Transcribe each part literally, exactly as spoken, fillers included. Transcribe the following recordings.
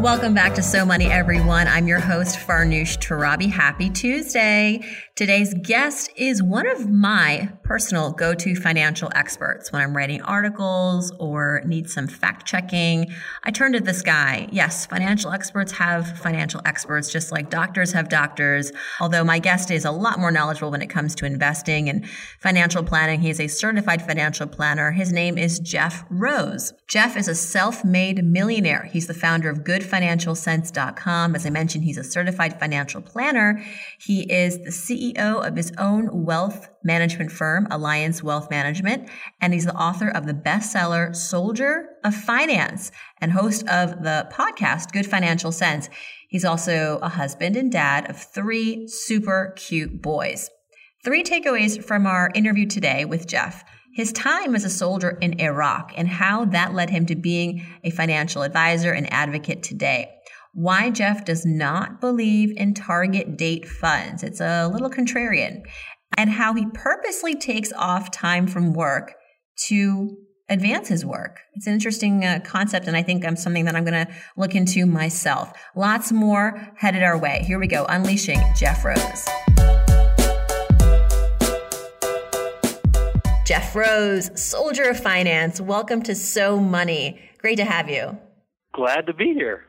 Welcome back to So Money, everyone. I'm your host, Farnoosh Torabi. Happy Tuesday. Today's guest is one of my personal go-to financial experts. When I'm writing articles or need some fact-checking, I turn to this guy. Yes, financial experts have financial experts, just like doctors have doctors, although my guest is a lot more knowledgeable when it comes to investing and financial planning. He is a certified financial planner. His name is Jeff Rose. Jeff is a self-made millionaire. He's the founder of Good Financial Sense dot com. As I mentioned, he's a certified financial planner. He is the C E O of his own wealth management firm, Alliance Wealth Management, and he's the author of the bestseller Soldier of Finance and host of the podcast Good Financial Sense. He's also a husband and dad of three super cute boys. Three takeaways from our interview today with Jeff: his time as a soldier in Iraq and how that led him to being a financial advisor and advocate today. Why Jeff does not believe in target date funds. It's a little contrarian. And how he purposely takes off time from work to advance his work. It's an interesting uh, concept, and I think um, something that I'm going to look into myself. Lots more headed our way. Here we go. Unleashing Jeff Rose. Jeff Rose, Soldier of Finance. Welcome to So Money. Great to have you. Glad to be here.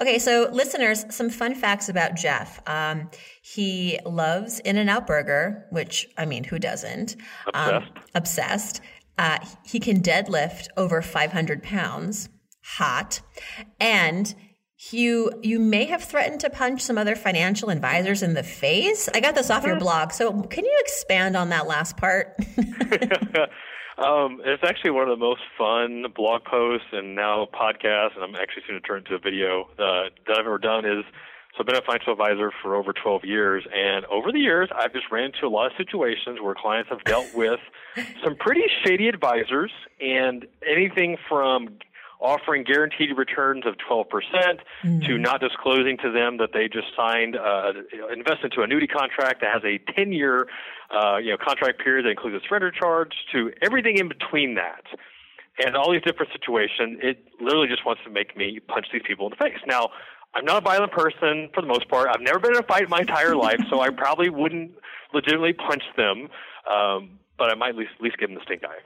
Okay, so listeners, some fun facts about Jeff. Um, he loves In-N-Out Burger, which, I mean, who doesn't? Obsessed. Um, obsessed. Uh, he can deadlift over five hundred pounds. Hot. And you, you may have threatened to punch some other financial advisors in the face. I got this off your blog. So can you expand on that last part? Um, it's actually one of the most fun blog posts and now podcasts, and I'm actually soon to turn into a video uh, that I've ever done. Is so I've been a financial advisor for over twelve years, and over the years, I've just ran into a lot of situations where clients have dealt with some pretty shady advisors, and anything from offering guaranteed returns of twelve percent mm. to not disclosing to them that they just signed uh, invest into an annuity contract that has a ten-year uh, you know, contract period that includes a surrender charge, to everything in between that. And all these different situations, it literally just wants to make me punch these people in the face. Now, I'm not a violent person for the most part. I've never been in a fight my entire life, so I probably wouldn't legitimately punch them, um, but I might at least, at least give them the stink eye.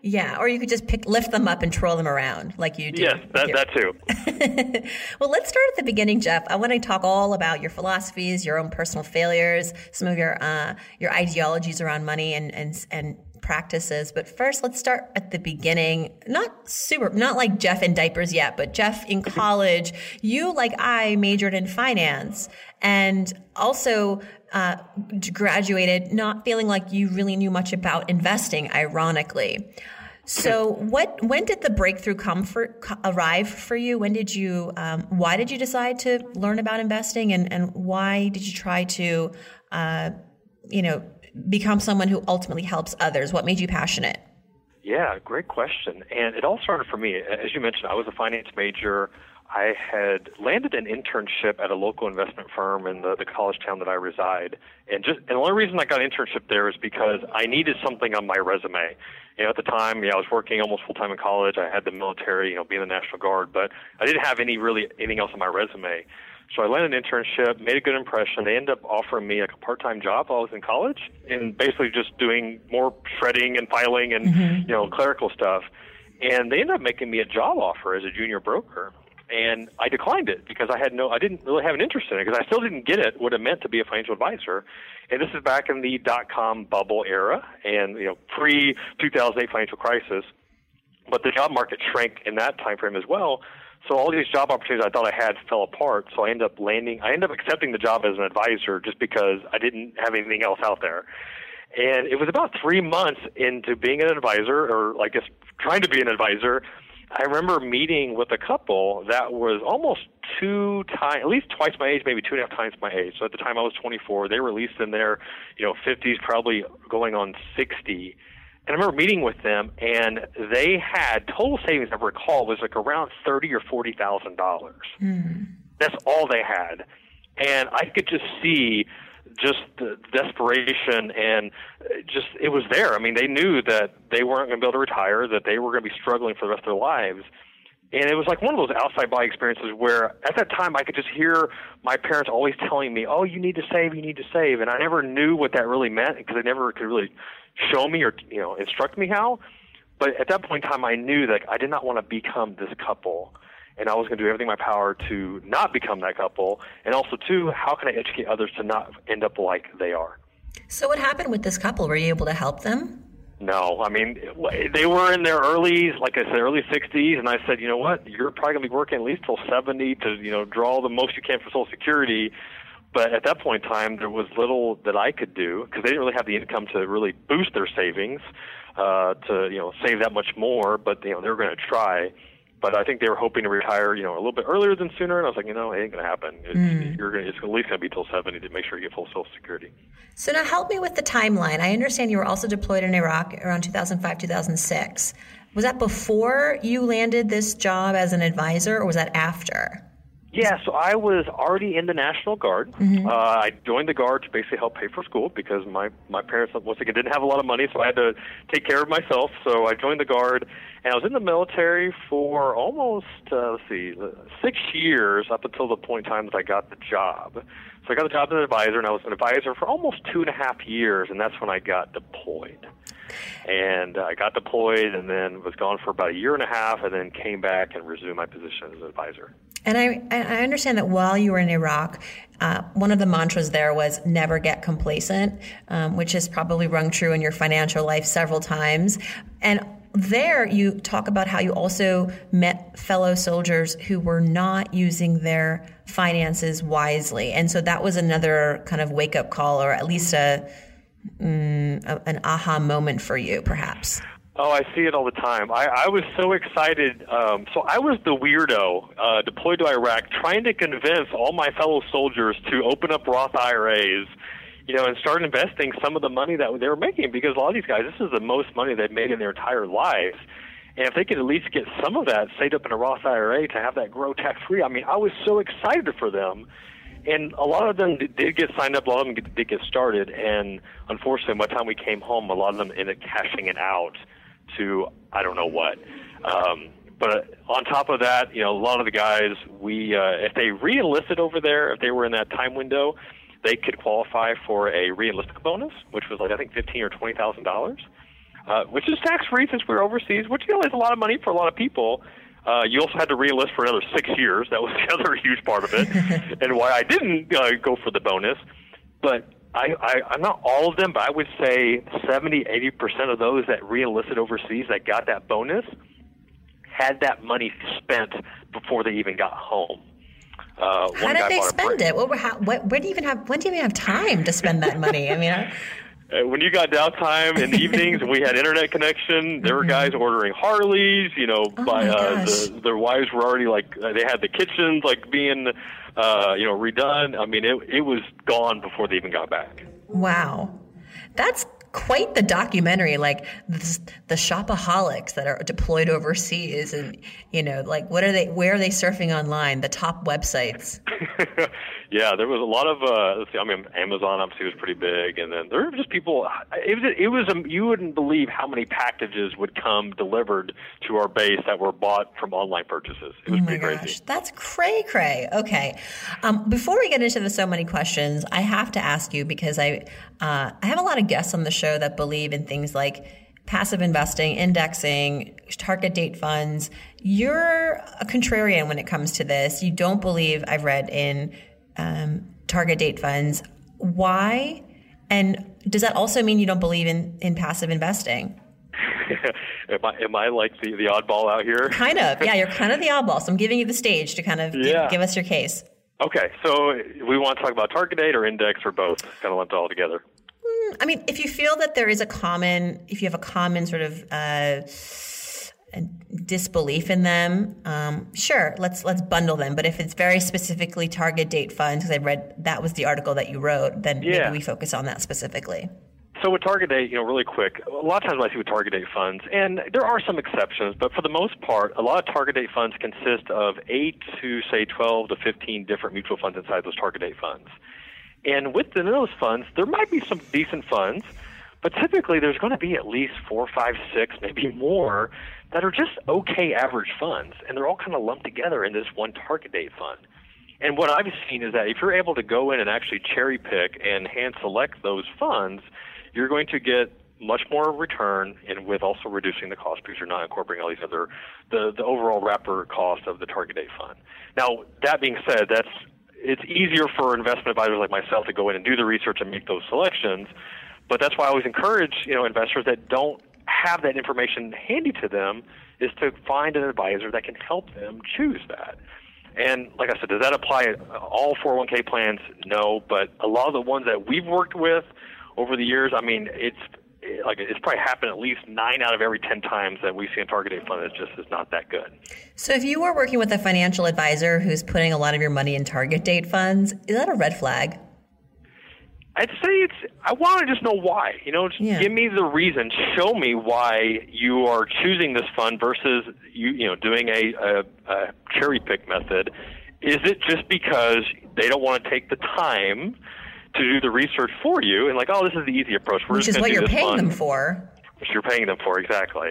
Yeah, or you could just pick, lift them up and twirl them around like you do. Yes, that, that too. Well, let's start at the beginning, Jeff. I want to talk all about your philosophies, your own personal failures, some of your uh, your ideologies around money and and and practices. But first, let's start at the beginning. Not super, not like Jeff in diapers yet, but Jeff in college. You, like I, majored in finance and also uh, graduated not feeling like you really knew much about investing, ironically. So what? when did the breakthrough come for, arrive for you? When did you, um, why did you decide to learn about investing, and, and why did you try to, uh, you know, become someone who ultimately helps others? What made you passionate? Yeah, great question. And it all started for me. As you mentioned, I was a finance major. I had landed an internship at a local investment firm in the, the college town that I reside. And just and the only reason I got an internship there is because I needed something on my resume. You know, at the time, yeah, I was working almost full-time in college. I had the military, you know, being in the National Guard, but I didn't have any really anything else on my resume. So I landed an internship, made a good impression. They ended up offering me like a part-time job while I was in college, and basically just doing more shredding and filing and, mm-hmm. you know, clerical stuff. And they ended up making me a job offer as a junior broker. And I declined it because I had no, I didn't really have an interest in it, because I still didn't get it, what it meant to be a financial advisor. And this is back in the dot-com bubble era and, you know, pre two thousand eight financial crisis. But the job market shrank in that time frame as well. So all these job opportunities I thought I had fell apart. So I ended up landing, I ended up accepting the job as an advisor just because I didn't have anything else out there. And it was about three months into being an advisor, or I guess trying to be an advisor, I remember meeting with a couple that was almost two times, at least twice my age, maybe two and a half times my age. So at the time I was twenty-four. They were at least in their, you know, fifties, probably going on sixty. And I remember meeting with them, and they had total savings, I recall, was like around thirty or forty thousand dollars. Mm. That's all they had, and I could just see just the desperation, and just it was there. I mean, they knew that they weren't going to be able to retire, that they were going to be struggling for the rest of their lives. And it was like one of those outside body experiences where at that time I could just hear my parents always telling me, oh, you need to save, you need to save. And I never knew what that really meant because they never could really show me or, you know, instruct me how. But at that point in time, I knew that I did not want to become this couple. And I was going to do everything in my power to not become that couple. And also, too, how can I educate others to not end up like they are? So what happened with this couple? Were you able to help them? No, I mean, they were in their early, like I said, early sixties, and I said, you know what, you're probably going to be working at least till seventy to, you know, draw the most you can for Social Security. But at that point in time, there was little that I could do because they didn't really have the income to really boost their savings uh, to, you know, save that much more. But, you know, they were going to try. But I think they were hoping to retire, you know, a little bit earlier than sooner. And I was like, you know, it ain't going to happen. It's, mm. you're gonna, it's at least going to be till seventy to make sure you get full Social Security. So now help me with the timeline. I understand you were also deployed in Iraq around two thousand five, two thousand six. Was that before you landed this job as an advisor, or was that after? Yeah, so I was already in the National Guard. Mm-hmm. Uh, I joined the Guard to basically help pay for school because my, my parents, once again, didn't have a lot of money, so I had to take care of myself. So I joined the Guard, and I was in the military for almost, uh, let's see, six years up until the point in time that I got the job. So I got the job as an advisor, and I was an advisor for almost two and a half years, and that's when I got deployed. And I got deployed and then was gone for about a year and a half and then came back and resumed my position as an advisor. And I, I understand that while you were in Iraq, uh, one of the mantras there was never get complacent, um, which has probably rung true in your financial life several times. And there you talk about how you also met fellow soldiers who were not using their finances wisely. And so that was another kind of wake-up call, or at least a Mm, an aha moment for you, perhaps? Oh, I see it all the time. I, I was so excited. Um, so I was the weirdo uh, deployed to Iraq trying to convince all my fellow soldiers to open up Roth I R As, you know, and start investing some of the money that they were making, because a lot of these guys, this is the most money they've made in their entire lives. And if they could at least get some of that saved up in a Roth I R A to have that grow tax-free, I mean, I was so excited for them. And a lot of them did get signed up, a lot of them did get started, and unfortunately, by the time we came home, a lot of them ended up cashing it out to I don't know what. Um, but on top of that, you know, a lot of the guys, we uh, if they re-enlisted over there, if they were in that time window, they could qualify for a re-enlistment bonus, which was like I think fifteen or twenty thousand uh, dollars, which is tax-free since we were overseas, which you know is a lot of money for a lot of people. Uh, you also had to re-enlist for another six years. That was the other huge part of it, and why I didn't uh, go for the bonus. But I, I, I'm not all of them, but I would say seventy, eighty percent of those that re-enlisted overseas that got that bonus had that money spent before they even got home. Uh, how did they spend it? What, how, what, where do you even have? When do you even have time to spend that money? I mean. I... When you got downtime in the evenings and we had internet connection, there were guys ordering Harleys, you know, oh by uh, the, their wives were already like, they had the kitchens like being, uh, you know, redone. I mean, it, it was gone before they even got back. Wow. That's quite the documentary, like this, the shopaholics that are deployed overseas, and you know, like what are they? Where are they surfing online? The top websites. Yeah, there was a lot of. Uh, let's see, I mean, Amazon obviously was pretty big, and then there were just people. It was. It was. Um, you wouldn't believe how many packages would come delivered to our base that were bought from online purchases. It was oh pretty gosh. crazy. That's cray cray. Okay, um, before we get into the so many questions, I have to ask you because I uh, I have a lot of guests on the show that believe in things like passive investing, indexing, target date funds. You're a contrarian when it comes to this. You don't believe, I've read, in um, target date funds. Why? And does that also mean you don't believe in, in passive investing? am, I, am I like the, the oddball out here? Kind of. Yeah, you're kind of the oddball. So I'm giving you the stage to kind of yeah. give, give us your case. Okay. So we want to talk about target date or index or both? Kind of lumped all together. I mean, if you feel that there is a common, if you have a common sort of uh, disbelief in them, um, sure, let's let's bundle them. But if it's very specifically target date funds, because I read that was the article that you wrote, then yeah. maybe we focus on that specifically. So with target date, you know, really quick, a lot of times when I see with target date funds, and there are some exceptions, but for the most part, a lot of target date funds consist of eight to, say, twelve to fifteen different mutual funds inside those target date funds. And within those funds, there might be some decent funds, but typically there's going to be at least four, five, six, maybe more that are just okay average funds, and they're all kind of lumped together in this one target date fund. And what I've seen is that if you're able to go in and actually cherry pick and hand select those funds, you're going to get much more return, and with also reducing the cost because you're not incorporating all these other, the, the overall wrapper cost of the target date fund. Now, that being said, that's it's easier for investment advisors like myself to go in and do the research and make those selections, but that's why I always encourage, you know, investors that don't have that information handy to them is to find an advisor that can help them choose that. And like I said, does that apply to all four oh one k plans? No, but a lot of the ones that we've worked with over the years, I mean, it's like it's probably happened at least nine out of every ten times that we see a target date fund that's just is not that good. So if you were working with a financial advisor who's putting a lot of your money in target date funds, is that a red flag? I'd say it's, I want to just know why, you know, just yeah. give me the reason, show me why you are choosing this fund versus you, you know, doing a, a, a cherry pick method. Is it just because they don't want to take the time to do the research for you and like, oh, this is the easy approach. We're Which just is what do you're paying fund. them for. Which you're paying them for, exactly.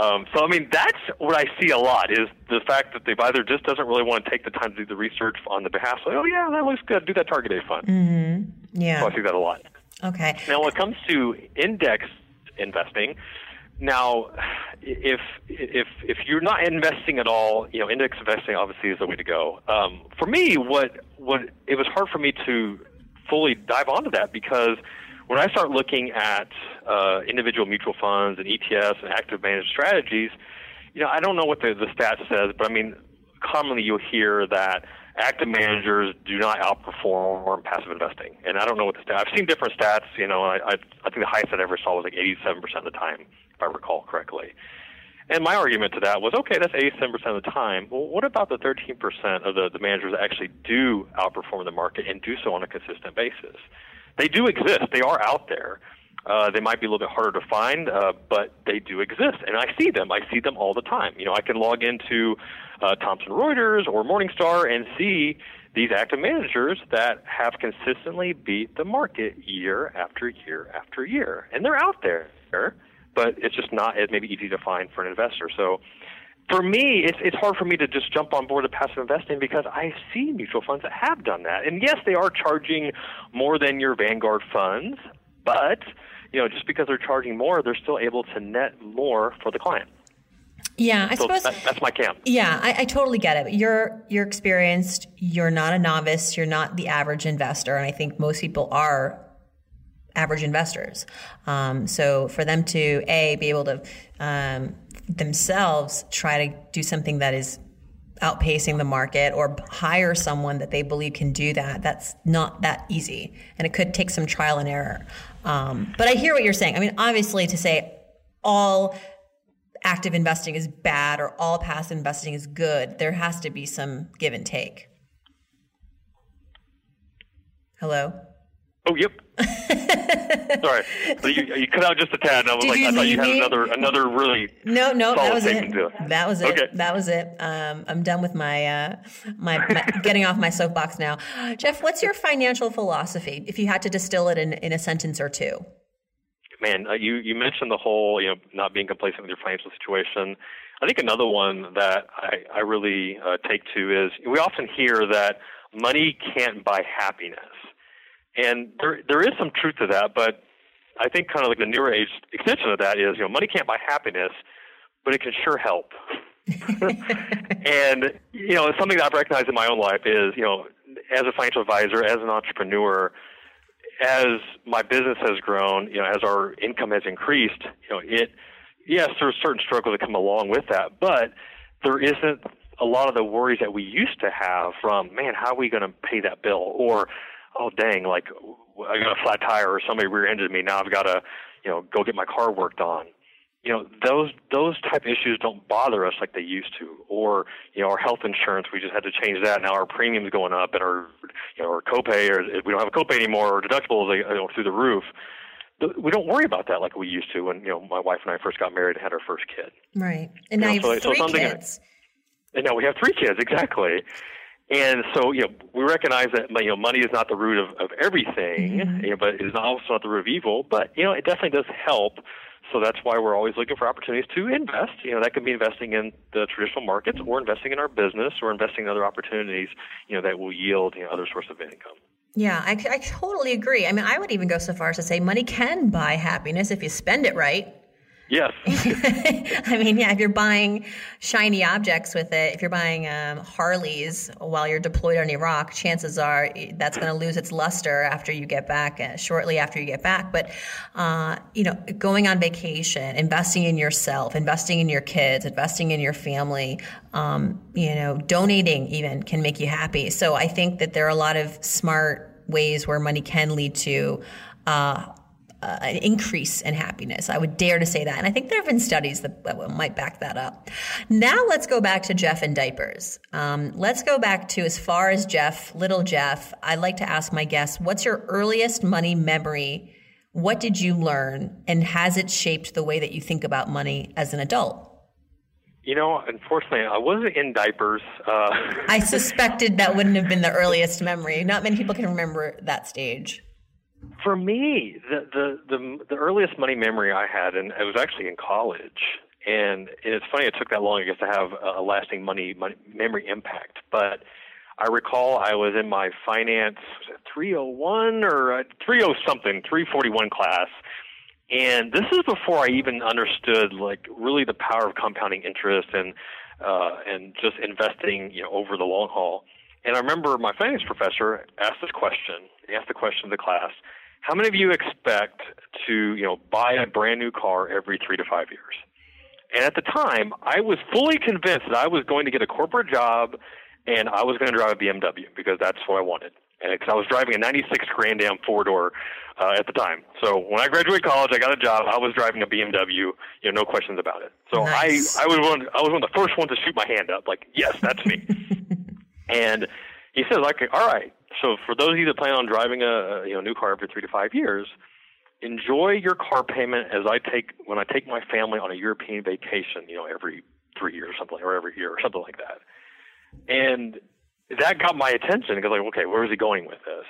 Um, so, I mean, that's what I see a lot is the fact that the advisor just doesn't really want to take the time to do the research on the behalf. So, oh, yeah, that looks good. Do that target date fund. Mm-hmm. Yeah. So I see that a lot. Okay. Now, when it comes to index investing, now, if if if you're not investing at all, you know, index investing obviously is the way to go. Um, for me, what what it was hard for me to fully dive onto that because when I start looking at uh, individual mutual funds and E T Fs and active managed strategies, you know, I don't know what the, the stats says, but I mean, commonly you'll hear that active managers do not outperform passive investing. And I don't know what the stats, I've seen different stats, you know, I, I, I think the highest I ever saw was like eighty-seven percent of the time, if I recall correctly. And my argument to that was, okay, that's eighty-seven percent of the time. Well, what about the thirteen percent of the, the managers that actually do outperform the market and do so on a consistent basis? They do exist. They are out there. Uh, they might be a little bit harder to find, uh, but they do exist. And I see them. I see them all the time. You know, I can log into uh, Thomson Reuters or Morningstar and see these active managers that have consistently beat the market year after year after year. And they're out there, but it's just not as maybe easy to find for an investor. So for me, it's it's hard for me to just jump on board with passive investing because I see mutual funds that have done that. And yes, they are charging more than your Vanguard funds, but you know, just because they're charging more, they're still able to net more for the client. Yeah, I so suppose that, that's my camp. Yeah, I, I totally get it. You're you're experienced. You're not a novice. You're not the average investor, and I think most people are average investors. Um, so for them to a be able to um, themselves try to do something that is outpacing the market or hire someone that they believe can do that, that's not that easy. And it could take some trial and error. Um, but I hear what you're saying. I mean, obviously to say all active investing is bad or all passive investing is good, there has to be some give and take. Hello? Oh, yep. Sorry. So you, you cut out just a tad. And I was Did like, I thought you had me? another another really no, no, solid that was it. it. That was it. Okay. That was it. Um, I'm done with my, uh, my, my getting off my soapbox now. Jeff, what's your financial philosophy if you had to distill it in, in a sentence or two? Man, uh, you, you mentioned the whole, you know, not being complacent with your financial situation. I think another one that I, I really uh, take to is we often hear that money can't buy happiness. And there, there is some truth to that, but I think kind of like the newer age extension of that is, you know, money can't buy happiness, but it can sure help. And, you know, it's something that I've recognized in my own life is, you know, as a financial advisor, as an entrepreneur, as my business has grown, you know, as our income has increased, you know, it, yes, there's certain struggles that come along with that, but there isn't a lot of the worries that we used to have from, man, how are we going to pay that bill? Or, oh, dang, like I got a flat tire or somebody rear-ended me. Now I've got to, you know, go get my car worked on. you know, those those type of issues don't bother us like they used to. Or, you know, our health insurance, we just had to change that. Now our premium's going up, and our, you know, our copay, or we don't have a copay anymore, or deductibles, you know, through the roof. We don't worry about that like we used to when, you know, my wife and I first got married and had our first kid. Right. And now you know, you have so, three so kids. And now we have three kids, exactly. And so, you know, we recognize that, you know, money is not the root of, of everything, mm-hmm. you know, but it's also not the root of evil. But, you know, it definitely does help. So that's why we're always looking for opportunities to invest. You know, that could be investing in the traditional markets, or investing in our business, or investing in other opportunities, you know, that will yield, you know, other sources of income. Yeah, I, I totally agree. I mean, I would even go so far as to say money can buy happiness if you spend it right. Yes. I mean, yeah, if you're buying shiny objects with it, if you're buying um, Harleys while you're deployed on Iraq, chances are that's going to lose its luster after you get back, uh, shortly after you get back. But, uh, you know, going on vacation, investing in yourself, investing in your kids, investing in your family, um, you know, donating even can make you happy. So I think that there are a lot of smart ways where money can lead to uh Uh, an increase in happiness. I would dare to say that. And I think there have been studies that might back that up. Now let's go back to Jeff and diapers. Um, let's go back to as far as Jeff, little Jeff. I'd like to ask my guests, what's your earliest money memory? What did you learn? And has it shaped the way that you think about money as an adult? You know, unfortunately, I wasn't in diapers. Uh... I suspected that wouldn't have been the earliest memory. Not many people can remember that stage. For me, the, the the the earliest money memory I had, and it was actually in college, and, and it's funny it took that long, I guess, to have a, a lasting money, money memory impact. But I recall I was in my finance three oh one or three oh something, three forty-one class, and this is before I even understood like really the power of compounding interest and uh, and just investing, you know, over the long haul. And I remember my finance professor asked this question. He asked the question of the class, how many of you expect to, you know, buy a brand new car every three to five years? And at the time, I was fully convinced that I was going to get a corporate job and I was going to drive a B M W because that's what I wanted. And because I was driving a ninety-six Grand Am four-door uh, at the time. So when I graduated college, I got a job. I was driving a B M W, you know, no questions about it. So nice. I, I, was one, I was one of the first ones to shoot my hand up, like, yes, that's me. And he says, like, all right, so for those of you that plan on driving a, you know, new car every three to five years, enjoy your car payment as I take when I take my family on a European vacation, you know, every three years or something, or every year or something like that. And that got my attention because, like, okay, where is he going with this?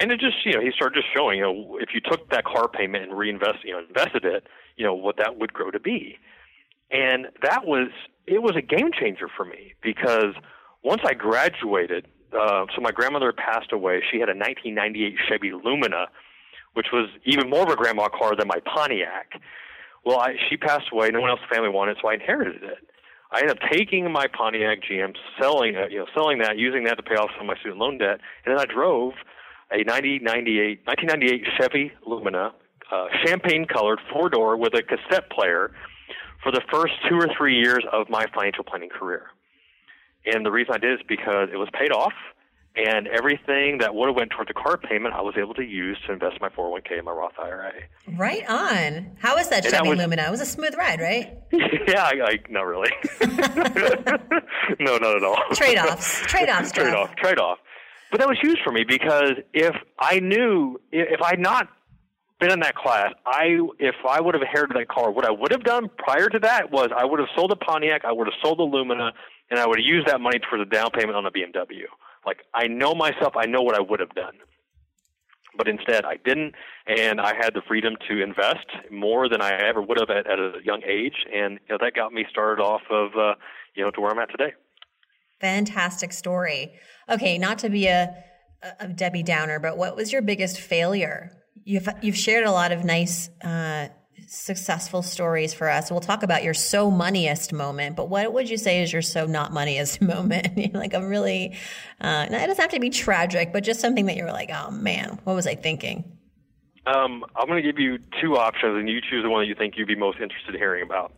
And it just, you know, he started just showing, you know, if you took that car payment and reinvest, you know, invested it, you know, what that would grow to be. And that was, it was a game changer for me because once I graduated, uh, so my grandmother passed away. She had a nineteen ninety-eight Chevy Lumina, which was even more of a grandma car than my Pontiac. Well, I, she passed away. No one else in the family wanted it, so I inherited it. I ended up taking my Pontiac G M, selling uh, you know, selling that, using that to pay off some of my student loan debt, and then I drove a nineteen ninety-eight Chevy Lumina, uh, champagne-colored four-door with a cassette player for the first two or three years of my financial planning career. And the reason I did is because it was paid off, and everything that would have went toward the car payment, I was able to use to invest my four oh one k in my Roth I R A. Right on. How was that and Chevy that was, Lumina? It was a smooth ride, right? Yeah, I, I, not really. No, not at all. Trade-offs. Trade-offs. Trade-off. Trade-off. But that was huge for me because if I knew, if I had not been in that class, I if I would have inherited that car, what I would have done prior to that was I would have sold the Pontiac, I would have sold the Lumina, and I would have used that money for the down payment on a B M W. Like, I know myself, I know what I would have done. But instead, I didn't, and I had the freedom to invest more than I ever would have at, at a young age, and you know, that got me started off of, uh, you know, to where I'm at today. Fantastic story. Okay, not to be a, a Debbie Downer, but what was your biggest failure? You've you've shared a lot of nice uh successful stories for us. We'll talk about your so moneyest moment, but what would you say is your so not moneyest moment? Like a really, uh, it doesn't have to be tragic, but just something that you were like, oh man, what was I thinking? Um, I'm going to give you two options and you choose the one that you think you'd be most interested in hearing about.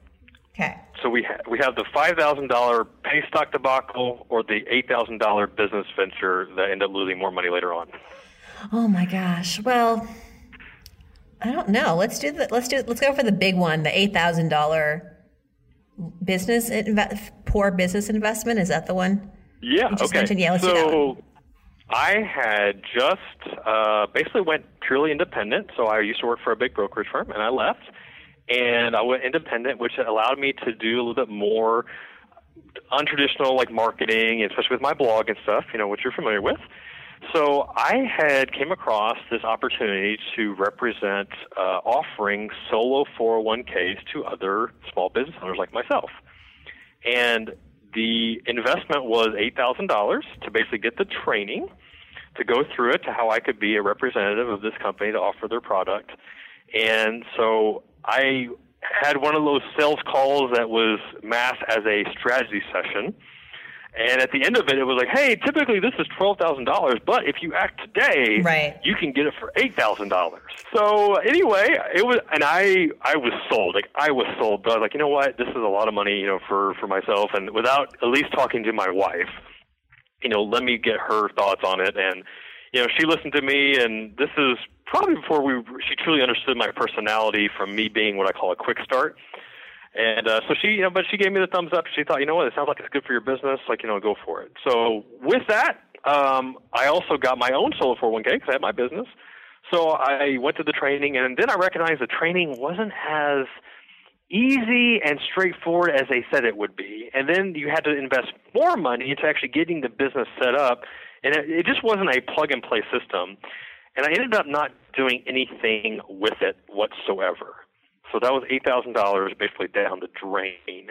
Okay. So we, ha- we have the five thousand dollars pay stock debacle or the eight thousand dollars business venture that ended up losing more money later on. Oh my gosh. Well, I don't know. Let's do the, let's do, let's go for the big one, the eight thousand dollars business, inve- poor business investment. Is that the one? Yeah. You just okay. mentioned, yeah, let's so, do that one. I had just uh, basically went purely independent. So I used to work for a big brokerage firm, and I left, and I went independent, which allowed me to do a little bit more untraditional, like marketing, especially with my blog and stuff, you know, which you're familiar with. So I had came across this opportunity to represent uh, offering solo four oh one k's to other small business owners like myself. And the investment was eight thousand dollars to basically get the training to go through it to how I could be a representative of this company to offer their product. And so I had one of those sales calls that was masked as a strategy session. And at the end of it, it was like, hey, typically this is twelve thousand dollars, but if you act today, right, you can get it for eight thousand dollars. So anyway, it was, and I, I was sold. Like I was sold, but I was like, you know what, this is a lot of money, you know, for, for myself. And without at least talking to my wife, you know, let me get her thoughts on it. And, you know, she listened to me, and this is probably before we, she truly understood my personality from me being what I call a quick start. And uh, so she, you know, but she gave me the thumbs up. She thought, you know what, it sounds like it's good for your business. Like, you know, go for it. So with that, um, I also got my own solo four oh one k because I had my business. So I went to the training, and then I recognized the training wasn't as easy and straightforward as they said it would be. And then you had to invest more money into actually getting the business set up. And it, it just wasn't a plug-and-play system. And I ended up not doing anything with it whatsoever. So that was eight thousand dollars basically down the drain.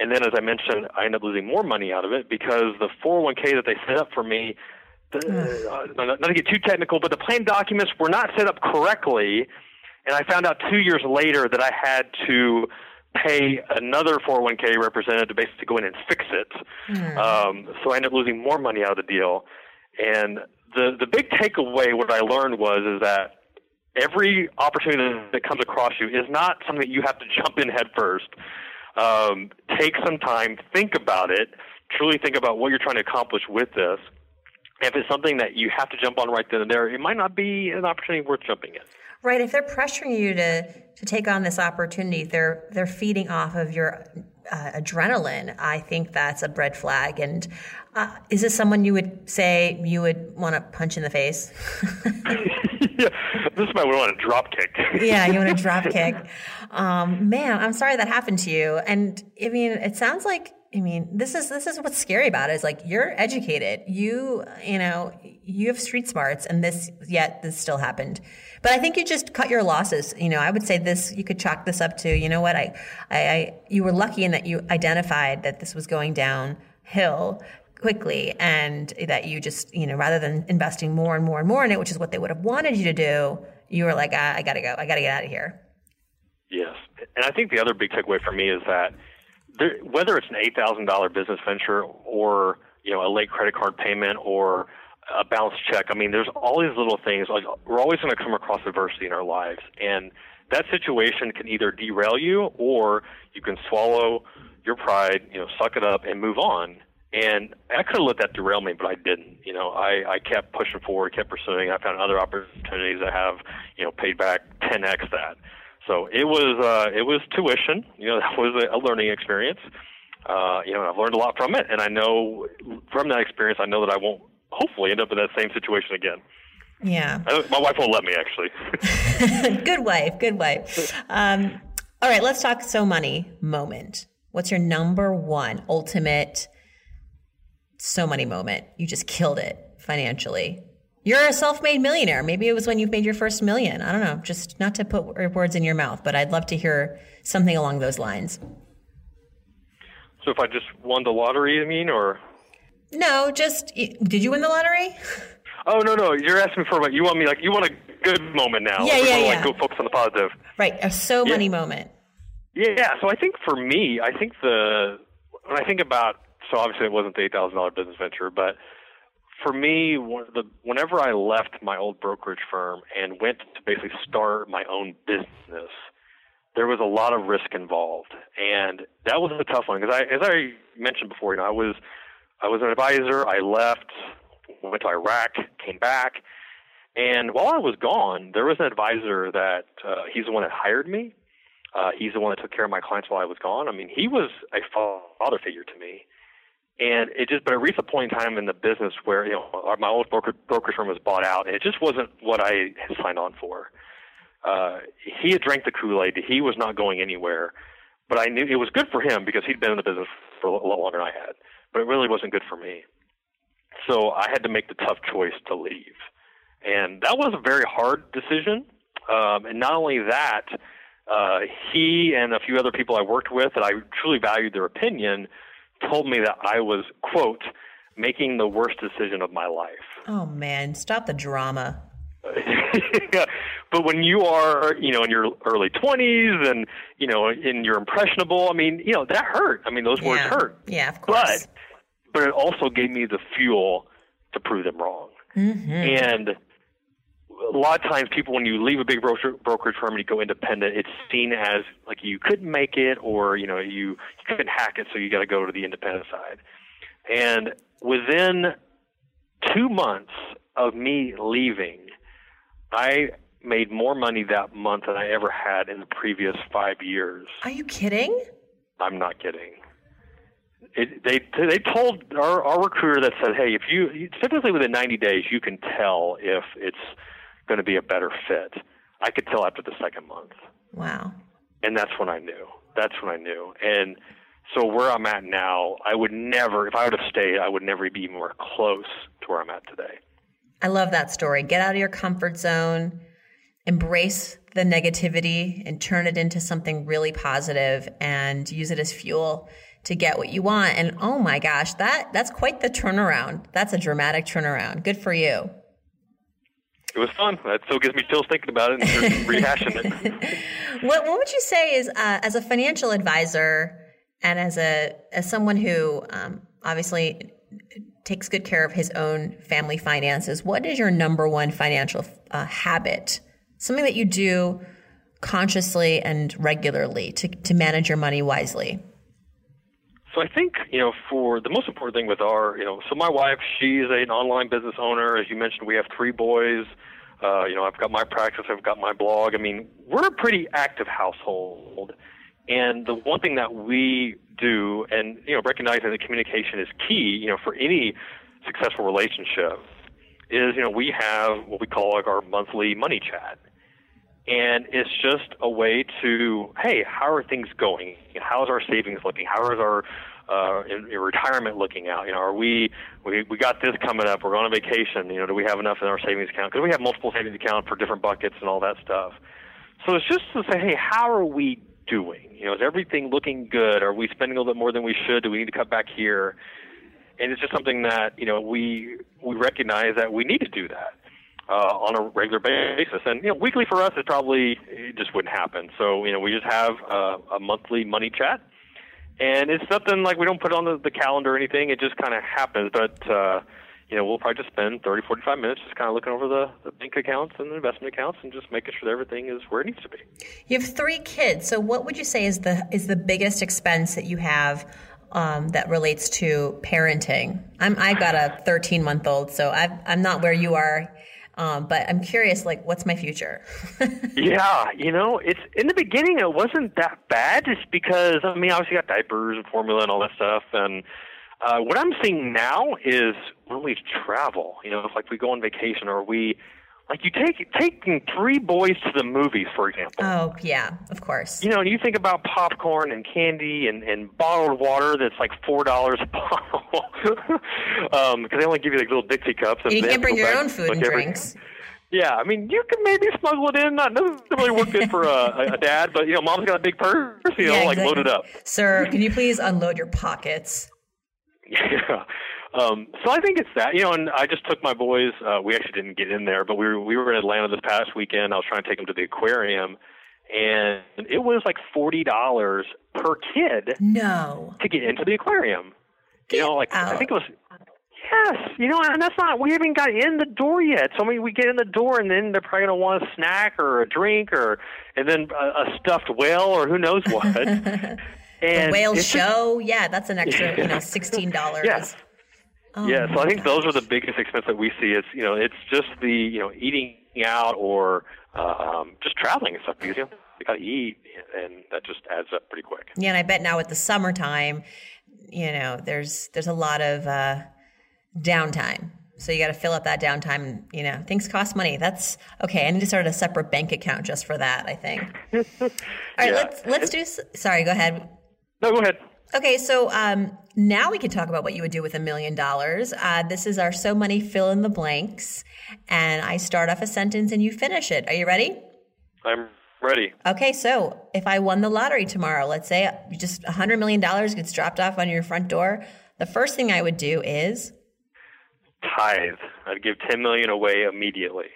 And then, as I mentioned, I ended up losing more money out of it because the four oh one k that they set up for me, the, uh, not to get too technical, but the plan documents were not set up correctly. And I found out two years later that I had to pay another four oh one k representative to basically go in and fix it. Mm. Um, so I ended up losing more money out of the deal. And the, the big takeaway, what I learned was, is that every opportunity that comes across you is not something that you have to jump in head first. Um, take some time, think about it, truly think about what you're trying to accomplish with this. And if it's something that you have to jump on right then and there, it might not be an opportunity worth jumping in. Right. If they're pressuring you to, to take on this opportunity, they're they're feeding off of your uh, adrenaline. I think that's a red flag. And uh, is this someone you would say you would want to punch in the face? Yeah, this might want to drop kick. Yeah, you want to drop kick. Um, man, I'm sorry that happened to you. And I mean, it sounds like, I mean, this is this is what's scary about it, is like you're educated, you you know, you have street smarts, and this yet this still happened. But I think you just cut your losses. You know, I would say this, you could chalk this up to, you know what, I, I, I you were lucky in that you identified that this was going downhill quickly, and that you just, you know, rather than investing more and more and more in it, which is what they would have wanted you to do, you were like, I, I got to go. I got to get out of here. Yes. And I think the other big takeaway for me is that there, whether it's an eight thousand dollars business venture or, you know, a late credit card payment or a bounced check, I mean, there's all these little things. Like, we're always going to come across adversity in our lives. And that situation can either derail you, or you can swallow your pride, you know, suck it up and move on. And I could have let that derail me, but I didn't. You know, I, I kept pushing forward, kept pursuing. I found other opportunities that have, you know, paid back ten x that. So it was uh, it was tuition. You know, that was a, a learning experience. Uh, you know, I've learned a lot from it, and I know from that experience, I know that I won't hopefully end up in that same situation again. Yeah. I, my wife won't let me, actually. Good wife, good wife. Um, all right, let's talk so money moment. What's your number one ultimate so money moment? You just killed it financially. You're a self-made millionaire. Maybe it was when you've made your first million. I don't know, just not to put words in your mouth, but I'd love to hear something along those lines. So if I just won the lottery, you mean, or? No, just, did you win the lottery? Oh, no, no. You're asking for what you want me, like, you want a good moment now. Yeah, yeah, yeah. Like, go focus on the positive. Right. A so yeah. money moment. Yeah. So I think for me, I think the, when I think about, so obviously it wasn't the eight thousand dollars business venture, but for me, one of the, whenever I left my old brokerage firm and went to basically start my own business, there was a lot of risk involved, and that was a tough one because, I, as I mentioned before, you know, I was I was an advisor. I left, went to Iraq, came back, And while I was gone, there was an advisor that uh, he's the one that hired me. Uh, he's the one that took care of my clients while I was gone. I mean, he was a father figure to me. And it just, but it reached a point in time in the business where, you know, my old broker, brokerage firm was bought out, and it just wasn't what I had signed on for. Uh, he had drank the Kool-Aid. He was not going anywhere. But I knew it was good for him because he'd been in the business for a lot longer than I had. But it really wasn't good for me. So I had to make the tough choice to leave. And that was a very hard decision. Um, and not only that, uh, he and a few other people I worked with that I truly valued their opinion told me that I was, quote, making the worst decision of my life. Oh, man, stop the drama. Yeah. But when you are, you know, in your early twenties and, you know, and you're impressionable, I mean, you know, that hurt. I mean, those yeah. words hurt. Yeah, of course. But, but it also gave me the fuel to prove them wrong. Mm-hmm. And a lot of times people, when you leave a big brokerage firm and you go independent, it's seen as like you couldn't make it or, you know, you, you couldn't hack it, so you got to go to the independent side. And within two months of me leaving, I made more money that month than I ever had in the previous five years. Are you kidding? I'm not kidding. It, they they told our, our recruiter that said, hey, if you typically within ninety days, you can tell if it's going to be a better fit. I could tell after the second month. Wow. And that's when I knew. That's when I knew. And so where I'm at now, I would never, if I would have stayed, I would never be more close to where I'm at today. I love that story. Get out of your comfort zone, embrace the negativity and turn it into something really positive and use it as fuel to get what you want. And oh my gosh, that that's quite the turnaround. That's a dramatic turnaround. Good for you. It was fun. That still gives me chills thinking about it and rehashing it. What, what would you say is, uh, as a financial advisor and as a as someone who um, obviously takes good care of his own family finances, what is your number one financial uh, habit? Something that you do consciously and regularly to, to manage your money wisely. So I think, you know, for the most important thing with our, you know, so my wife, she's an online business owner. As you mentioned, we have three boys. Uh, you know, I've got my practice. I've got my blog. I mean, we're a pretty active household. And the one thing that we do, and, you know, recognizing that communication is key, you know, for any successful relationship, is, you know, we have what we call like our monthly money chat. And it's just a way to, hey, how are things going? How's our savings looking? How is our uh, in, in retirement looking out? You know, are we, we we got this coming up. We're on a vacation. You know, do we have enough in our savings account? Because we have multiple savings accounts for different buckets and all that stuff. So it's just to say, hey, how are we doing? You know, is everything looking good? Are we spending a little bit more than we should? Do we need to cut back here? And it's just something that, you know, we we recognize that we need to do that. Uh, on a regular basis. And, you know, weekly for us, it probably it just wouldn't happen. So, you know, we just have a, a monthly money chat. And it's something like we don't put it on the, the calendar or anything. It just kind of happens. But, uh, you know, we'll probably just spend thirty, forty-five minutes just kind of looking over the, the bank accounts and the investment accounts and just making sure that everything is where it needs to be. You have three kids. So what would you say is the is the biggest expense that you have Um, that relates to parenting? I'm, I've got a thirteen-month-old, so I've, I'm not where you are, um, but I'm curious, like, what's my future? Yeah, you know, it's in the beginning it wasn't that bad just because, I mean, obviously got diapers and formula and all that stuff, and uh, what I'm seeing now is when we travel, you know, it's like we go on vacation or we, like you take taking three boys to the movies, for example. Oh, yeah, of course. You know, and you think about popcorn and candy and, and bottled water that's like four dollars a bottle because um, they only give you like little Dixie cups. And you can't bring your own food and drinks. Yeah, I mean, you can maybe smuggle it in. Not doesn't really work good for a, a dad, but, you know, mom's got a big purse, you know, yeah, exactly. Like load it up. Sir, can you please unload your pockets? Yeah. Um, so I think it's that, you know, and I just took my boys, uh, we actually didn't get in there, but we were, we were in Atlanta this past weekend. I was trying to take them to the aquarium and it was like forty dollars per kid no. to get into the aquarium. Get you know, like out. I think it was, yes, you know, and that's not, we haven't got in the door yet. So I mean, we get in the door and then they're probably going to want a snack or a drink or, and then a, a stuffed whale or who knows what. And the whale show. Just, yeah. That's an extra, yeah. You know, sixteen dollars. Yeah. Oh, yeah, so I think gosh. those are the biggest expenses that we see. It's, you know, it's just the, you know, eating out or um, just traveling and stuff, because, you know, you got to eat, and that just adds up pretty quick. Yeah, and I bet now with the summertime, you know, there's there's a lot of uh, downtime. So you got to fill up that downtime, and, you know, things cost money. That's okay. I need to start a separate bank account just for that, I think. All right, yeah. let's let's do – sorry, go ahead. No, go ahead. Okay, so um, now we can talk about what you would do with a million dollars. Uh, this is our So Money Fill in the Blanks, and I start off a sentence and you finish it. Are you ready? I'm ready. Okay, so if I won the lottery tomorrow, let's say just one hundred million dollars gets dropped off on your front door, the first thing I would do is? Tithe. I'd give ten million dollars away immediately.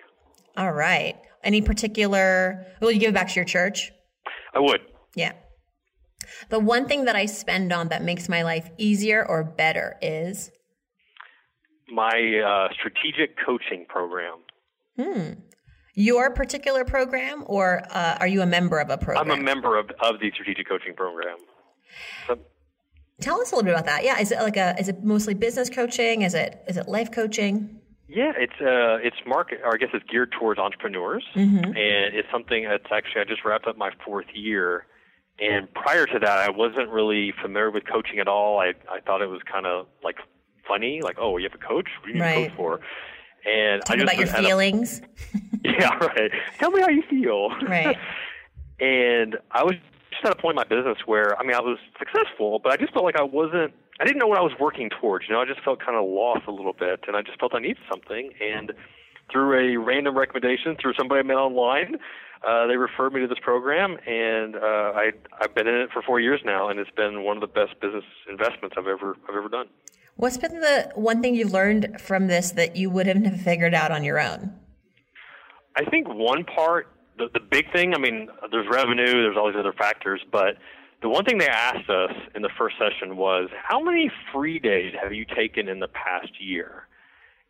All right. Any particular – will you give it back to your church? I would. Yeah. The one thing that I spend on that makes my life easier or better is? My uh, strategic coaching program. Hmm. Your particular program, or uh, are you a member of a program? I'm a member of, of the strategic coaching program. So, tell us a little bit about that. Yeah, is it like a is it mostly business coaching? Is it is it life coaching? Yeah, it's uh, it's market, or I guess it's geared towards entrepreneurs, mm-hmm. and it's something that's actually I just wrapped up my fourth year. And prior to that, I wasn't really familiar with coaching at all. I, I thought it was kind of like funny, like, oh, you have a coach? What do you need right. a coach for? And Talk I just about your feelings. A, yeah, right. Tell me how you feel. Right. And I was just at a point in my business where, I mean, I was successful, but I just felt like I wasn't, I didn't know what I was working towards. You know, I just felt kind of lost a little bit, and I just felt I needed something. And through a random recommendation, through somebody I met online, Uh, they referred me to this program, and uh, I, I've been in it for four years now, and it's been one of the best business investments I've ever I've ever done. What's been the one thing you've learned from this that you wouldn't have figured out on your own? I think one part, the, the big thing, I mean, there's revenue, there's all these other factors, but the one thing they asked us in the first session was, how many free days have you taken in the past year?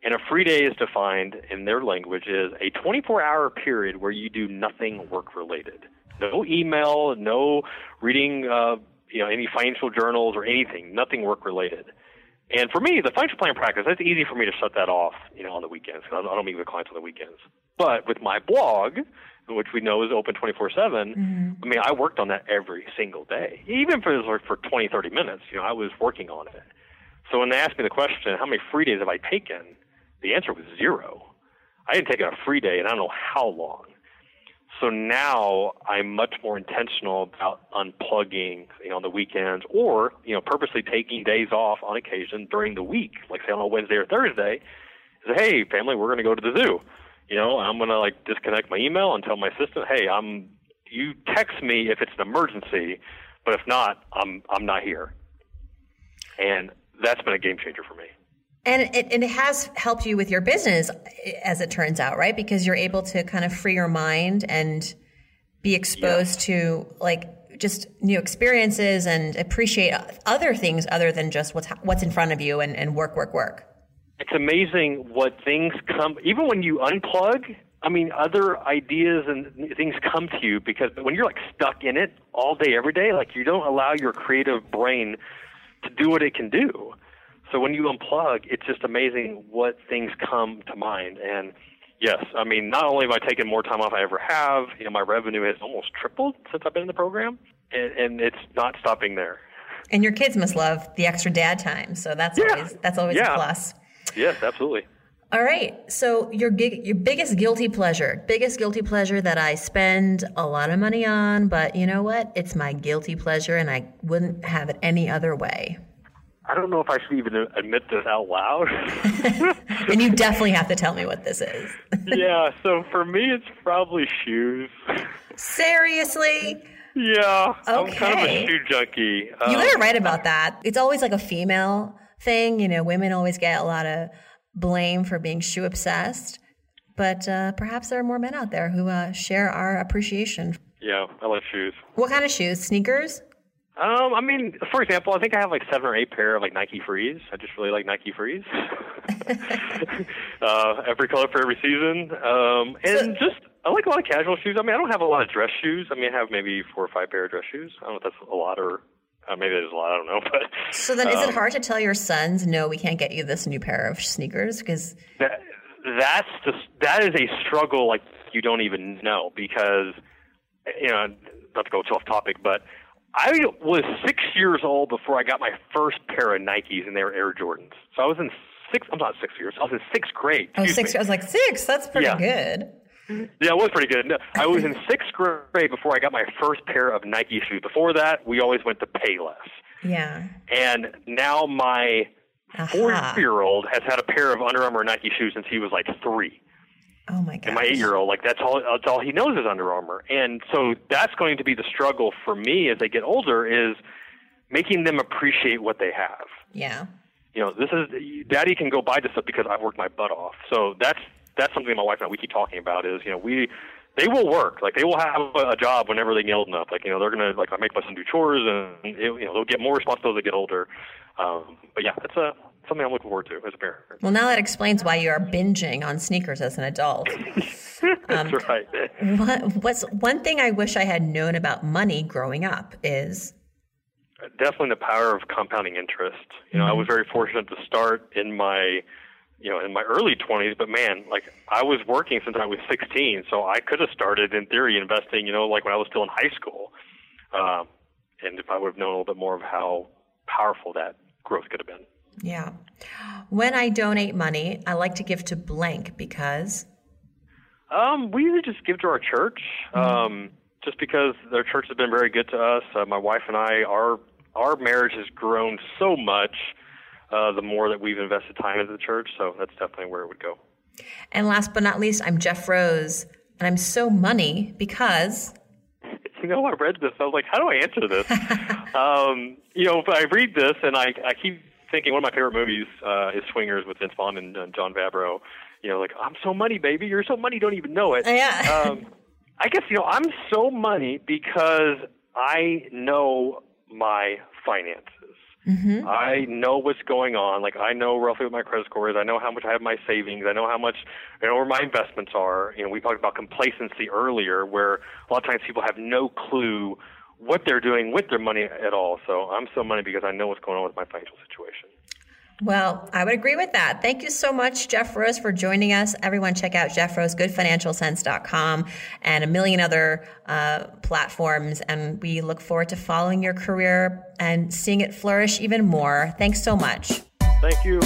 And a free day is defined in their language as a twenty-four hour period where you do nothing work-related. No email, no reading uh, you know, any financial journals or anything, nothing work-related. And for me, the financial plan practice, that's easy for me to shut that off, you know, on the weekends, because I don't meet with clients on the weekends. But with my blog, which we know is open twenty-four seven, mm-hmm. I mean, I worked on that every single day. Even for, for twenty, thirty minutes, you know, I was working on it. So when they asked me the question, how many free days have I taken? The answer was zero. I didn't take a free day, and I don't know how long. So now I'm much more intentional about unplugging, you know, on the weekends, or, you know, purposely taking days off on occasion during the week, like say on a Wednesday or Thursday. Say, hey, family, we're going to go to the zoo. You know, I'm going to like disconnect my email and tell my assistant, hey, I'm. You text me if it's an emergency, but if not, I'm I'm not here. And that's been a game changer for me. And it, and it has helped you with your business, as it turns out, right? Because you're able to kind of free your mind and be exposed yeah. to like just new experiences and appreciate other things other than just what's what's in front of you and, and work, work, work. It's amazing what things come, even when you unplug. I mean, other ideas and things come to you, because when you're like stuck in it all day, every day, like you don't allow your creative brain to do what it can do. So when you unplug, it's just amazing what things come to mind. And yes, I mean, not only have I taken more time off I ever have, you know, my revenue has almost tripled since I've been in the program, and, and it's not stopping there. And your kids must love the extra dad time, so that's yeah. always that's always yeah. a plus. Yes, absolutely. All right, so your gig, your biggest guilty pleasure, biggest guilty pleasure that I spend a lot of money on, but you know what? It's my guilty pleasure, and I wouldn't have it any other way. I don't know if I should even admit this out loud. And you definitely have to tell me what this is. Yeah, so for me, it's probably shoes. Seriously? Yeah, okay. I'm kind of a shoe junkie. You um, were right about that. It's always like a female thing. You know, women always get a lot of blame for being shoe obsessed. But uh, perhaps there are more men out there who uh, share our appreciation. Yeah, I love shoes. What kind of shoes? Sneakers? Um, I mean, for example, I think I have like seven or eight pair of like Nike Frees. I just really like Nike Frees. uh, every color for every season. Um, and so, just, I like a lot of casual shoes. I mean, I don't have a lot of dress shoes. I mean, I have maybe four or five pair of dress shoes. I don't know if that's a lot or Uh, maybe there's a lot, I don't know. But so then, um, is it hard to tell your sons, no, we can't get you this new pair of sneakers? Because that, that's the, that is a struggle like you don't even know, because, you know, not to go too off topic, but I was six years old before I got my first pair of Nikes, and they were Air Jordans. So I was in sixth, I'm not six years, I was in sixth grade. Oh, six, I was like, six, that's pretty yeah. good. Yeah, it was pretty good. No, I was in sixth grade before I got my first pair of Nike shoes. Before that, we always went to Payless. Yeah. And now my uh-huh. four-year-old has had a pair of Under Armour Nike shoes since he was like three. Oh, my gosh. And my eight-year-old, like, that's all, that's all he knows is Under Armour. And so that's going to be the struggle for me as they get older, is making them appreciate what they have. Yeah. You know, this is – Daddy can go buy this stuff because I've worked my butt off. So that's – that's something my wife and I, we keep talking about is, you know, we, they will work. Like, they will have a job whenever they get old enough. Like, you know, they're going to, like, I make my son do chores, and, it, you know, they'll get more responsible as they get older. Um, but, yeah, that's a, something I'm looking forward to as a parent. Well, now that explains why you are binging on sneakers as an adult. That's um, right. What, what's one thing I wish I had known about money growing up is? Definitely the power of compounding interest. You know, mm-hmm. I was very fortunate to start in my – you know, in my early twenties, but man, like, I was working since I was sixteen, so I could have started, in theory, investing, you know, like when I was still in high school. Um, and if I would have known a little bit more of how powerful that growth could have been. Yeah. When I donate money, I like to give to blank because? Um, we usually just give to our church, um, mm-hmm. just because their church has been very good to us. Uh, my wife and I, our our marriage has grown so much. Uh, the more that we've invested time into the church. So that's definitely where it would go. And last but not least, I'm Jeff Rose, and I'm so money because... You know, I read this. I was like, how do I answer this? um, you know, I read this, and I, I keep thinking one of my favorite movies uh, is Swingers with Vince Vaughn and uh, John Favreau. You know, like, I'm so money, baby. You're so money, you don't even know it. Uh, yeah. um, I guess, you know, I'm so money because I know my finances. Mm-hmm. I know what's going on. Like, I know roughly what my credit score is. I know how much I have in my savings. I know how much, you know, where my investments are. You know, we talked about complacency earlier, where a lot of times people have no clue what they're doing with their money at all. So I'm so money because I know what's going on with my financial situation. Well, I would agree with that. Thank you so much, Jeff Rose, for joining us. Everyone, check out Jeff Rose, good financial sense dot com, and a million other uh, platforms. And we look forward to following your career and seeing it flourish even more. Thanks so much. Thank you.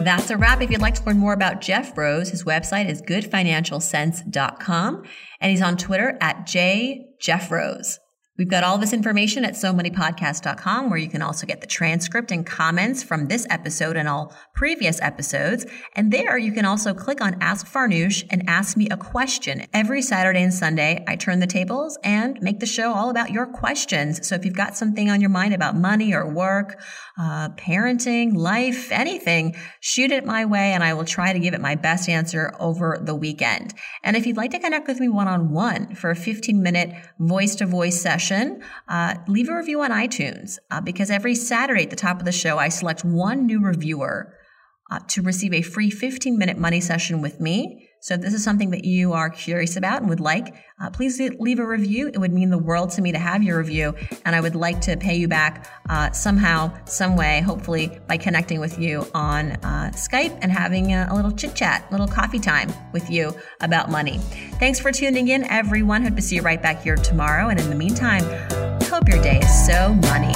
That's a wrap. If you'd like to learn more about Jeff Rose, his website is good financial sense dot com, and he's on Twitter at J Jeff Rose. We've got all this information at so money podcast dot com, where you can also get the transcript and comments from this episode and all previous episodes. And there you can also click on Ask Farnoosh and ask me a question. Every Saturday and Sunday, I turn the tables and make the show all about your questions. So if you've got something on your mind about money or work, uh, parenting, life, anything, shoot it my way, and I will try to give it my best answer over the weekend. And if you'd like to connect with me one-on-one for a fifteen-minute voice-to-voice session, Uh, leave a review on iTunes uh, because every Saturday at the top of the show, I select one new reviewer uh, to receive a free fifteen-minute money session with me. So if this is something that you are curious about and would like, uh, please leave a review. It would mean the world to me to have your review, and I would like to pay you back uh, somehow, some way, hopefully by connecting with you on uh, Skype and having a, a little chit-chat, little coffee time with you about money. Thanks for tuning in, everyone. Hope to see you right back here tomorrow. And in the meantime, hope your day is so money.